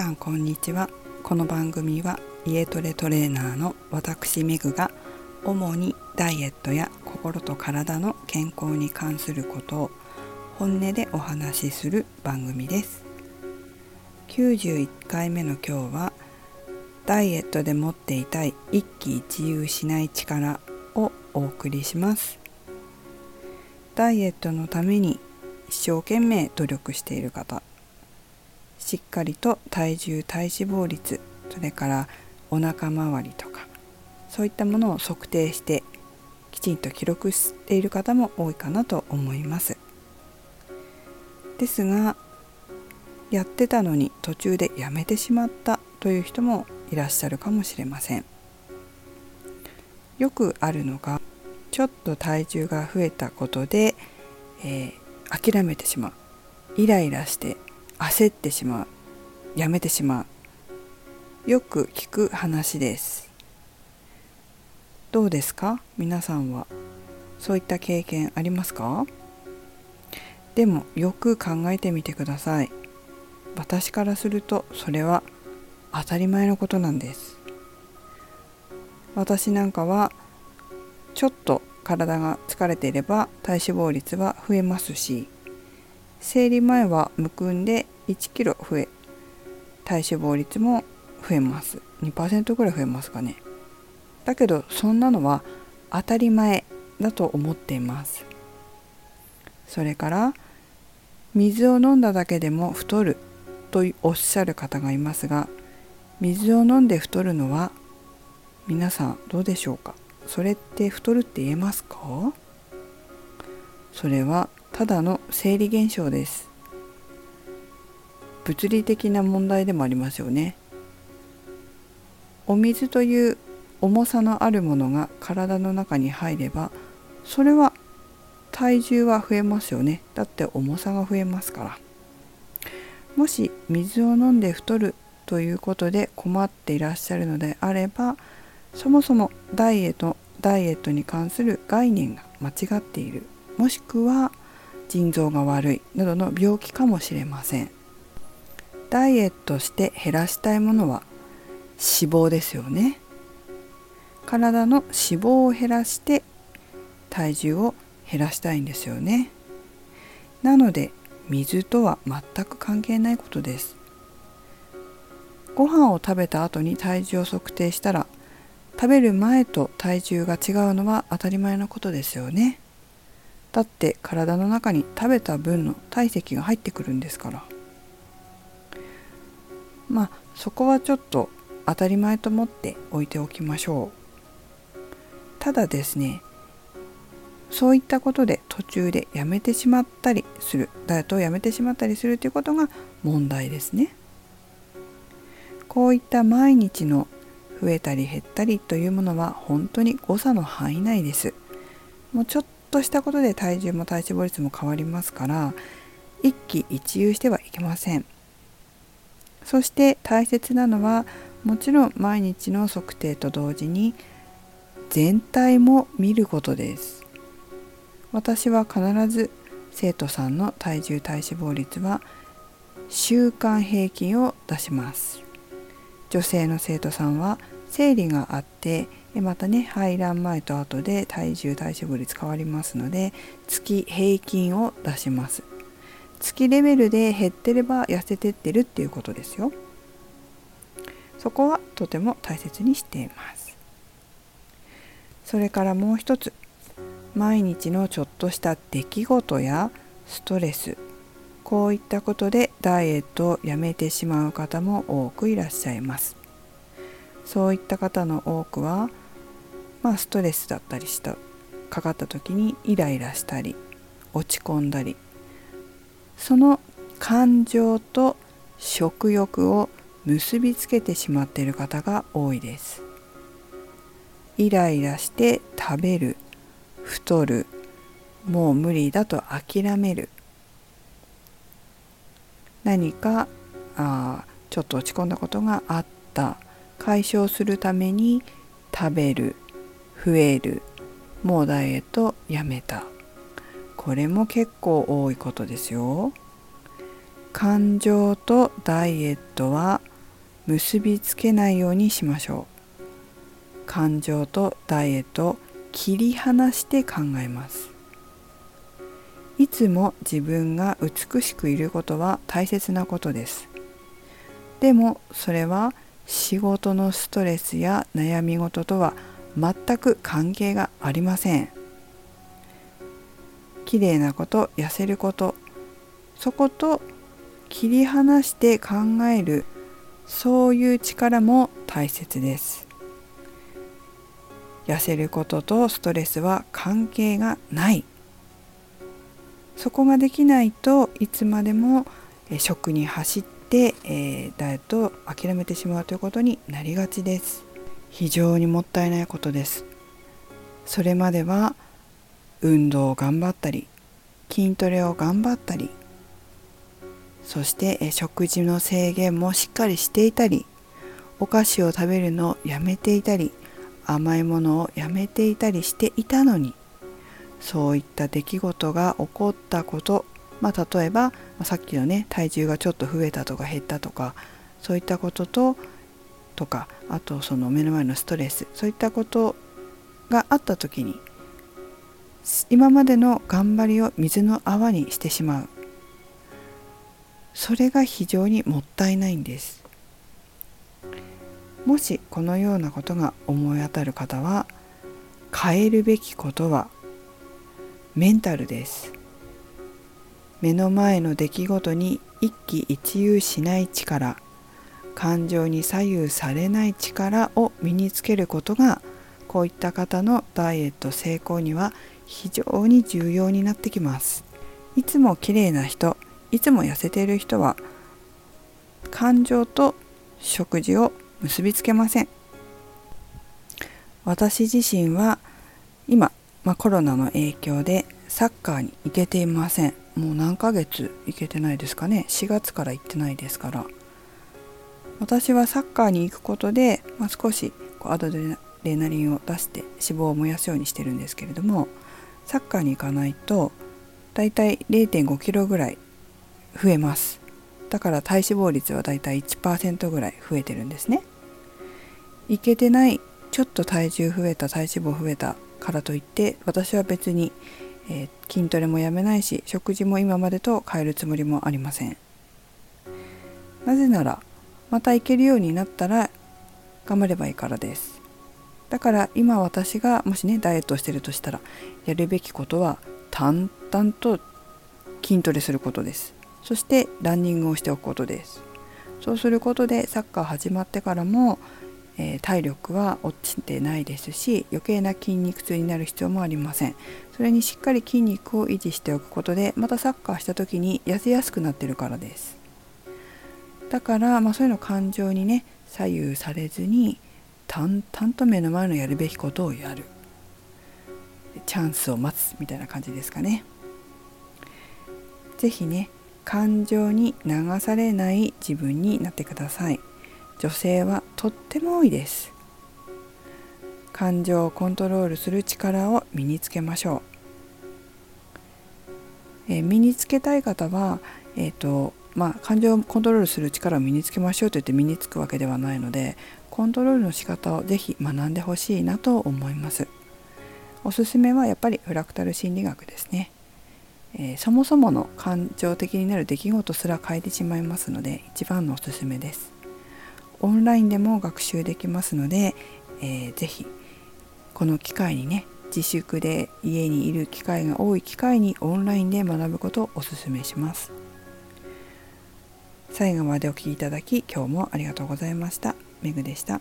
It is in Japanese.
さんこんにちは。この番組は家トレトレーナーの私メグが主にダイエットや心と体の健康に関することを本音でお話しする番組です。91回目の今日はダイエットで持っていたい一喜一憂しない力をお送りします。ダイエットのために一生懸命努力している方、しっかりと体重体脂肪率、それからお腹周りとかそういったものを測定してきちんと記録している方も多いかなと思います。ですがやってたのに途中でやめてしまったという人もいらっしゃるかもしれません。よくあるのがちょっと体重が増えたことで、諦めてしまう、イライラして焦ってしまう、やめてしまう、よく聞く話です。どうですか皆さんは。そういった経験ありますか？でもよく考えてみてください。私からするとそれは当たり前のことなんです。私なんかはちょっと体が疲れていれば体脂肪率は増えますし、生理前はむくんで1キロ増え、体脂肪率も増えます。 2% ぐらい増えますかね。だけどそんなのは当たり前だと思っています。それから水を飲んだだけでも太るとおっしゃる方がいますが、水を飲んで太るのは皆さんどうでしょうか。それって太るって言えますか？それはただの生理現象です。物理的な問題でもありますよね。お水という重さのあるものが体の中に入れば、それは体重は増えますよね。だって重さが増えますから。もし水を飲んで太るということで困っていらっしゃるのであれば、そもそもダイエットに関する概念が間違っている、もしくは腎臓が悪いなどの病気かもしれません。ダイエットして減らしたいものは脂肪ですよね。体の脂肪を減らして体重を減らしたいんですよね。なので水とは全く関係ないことです。ご飯を食べた後に体重を測定したら、食べる前と体重が違うのは当たり前のことですよね。だって体の中に食べた分の体積が入ってくるんですから。まあそこはちょっと当たり前と思っておいておきましょう。ただですね、そういったことで途中でやめてしまったりする、ダイエットをやめてしまったりするということが問題ですね。こういった毎日の増えたり減ったりというものは本当に誤差の範囲内です。もうちょっととしたことで体重も体脂肪率も変わりますから、一喜一憂してはいけません。そして大切なのは、もちろん毎日の測定と同時に全体も見ることです。私は必ず生徒さんの体重体脂肪率は週間平均を出します。女性の生徒さんは生理があって、またね、排卵前と後で体重体脂肪率変わりますので、月平均を出します。月レベルで減ってれば痩せてってるっていうことですよ。そこはとても大切にしています。それからもう一つ、毎日のちょっとした出来事やストレス、こういったことでダイエットをやめてしまう方も多くいらっしゃいます。そういった方の多くはストレスだったりしたかかった時にイライラしたり落ち込んだり、その感情と食欲を結びつけてしまっている方が多いです。イライラして食べる、太る、もう無理だと諦める、何かちょっと落ち込んだことがあった、解消するために食べる、増える、もうダイエットやめた。これも結構多いことですよ。感情とダイエットは結びつけないようにしましょう。感情とダイエットを切り離して考えます。いつも自分が美しくいることは大切なことです。でもそれは仕事のストレスや悩み事とは全く関係がありません。きれいなこと、痩せること、そこと切り離して考える、そういう力も大切です。痩せることとストレスは関係がない。そこができないといつまでも食に走って、ダイエットを諦めてしまうということになりがちです。非常にもったいないことです。それまでは運動を頑張ったり、筋トレを頑張ったり、そして食事の制限もしっかりしていたり、お菓子を食べるのをやめていたり、甘いものをやめていたりしていたのに、そういった出来事が起こったこと、例えばさっきのね、体重がちょっと増えたとか減ったとか、そういったこととか、あとその目の前のストレス、そういったことがあった時に、今までの頑張りを水の泡にしてしまう。それが非常にもったいないんです。もしこのようなことが思い当たる方は、変えるべきことはメンタルです。目の前の出来事に一喜一憂しない力、感情に左右されない力を身につけることが、こういった方のダイエット成功には非常に重要になってきます。いつも綺麗な人、いつも痩せている人は感情と食事を結びつけません。私自身は今、コロナの影響でサッカーに行けていません。もう何ヶ月行けてないですかね。4月から行ってないですから。私はサッカーに行くことで、少しアドレナリンを出して脂肪を燃やすようにしてるんですけれども、サッカーに行かないとだいたい 0.5 キロぐらい増えます。だから体脂肪率はだいたい 1% ぐらい増えてるんですね。行けてない、ちょっと体重増えた、体脂肪増えたからといって私は別に、筋トレもやめないし、食事も今までと変えるつもりもありません。なぜならまた行けるようになったら頑張ればいいからです。だから今私がもしね、ダイエットをしているとしたら、やるべきことは淡々と筋トレすることです。そしてランニングをしておくことです。そうすることでサッカー始まってからも、体力は落ちてないですし、余計な筋肉痛になる必要もありません。それにしっかり筋肉を維持しておくことで、またサッカーした時に痩せやすくなっているからです。だから、そういうの感情にね、左右されずに淡々と目の前のやるべきことをやる、チャンスを待つみたいな感じですかね。ぜひね、感情に流されない自分になってください。女性はとっても多いです。感情をコントロールする力を身につけましょう。身につけたい方は、感情をコントロールする力を身につけましょうと言って身につくわけではないので、コントロールの仕方をぜひ学んでほしいなと思います。おすすめはやっぱりフラクタル心理学ですね。そもそもの感情的になる出来事すら変えてしまいますので、一番のおすすめです。オンラインでも学習できますので、ぜひこの機会にね、自粛で家にいる機会が多い機会にオンラインで学ぶことをおすすめします。最後までお聞きいただき、今日もありがとうございました。めぐでした。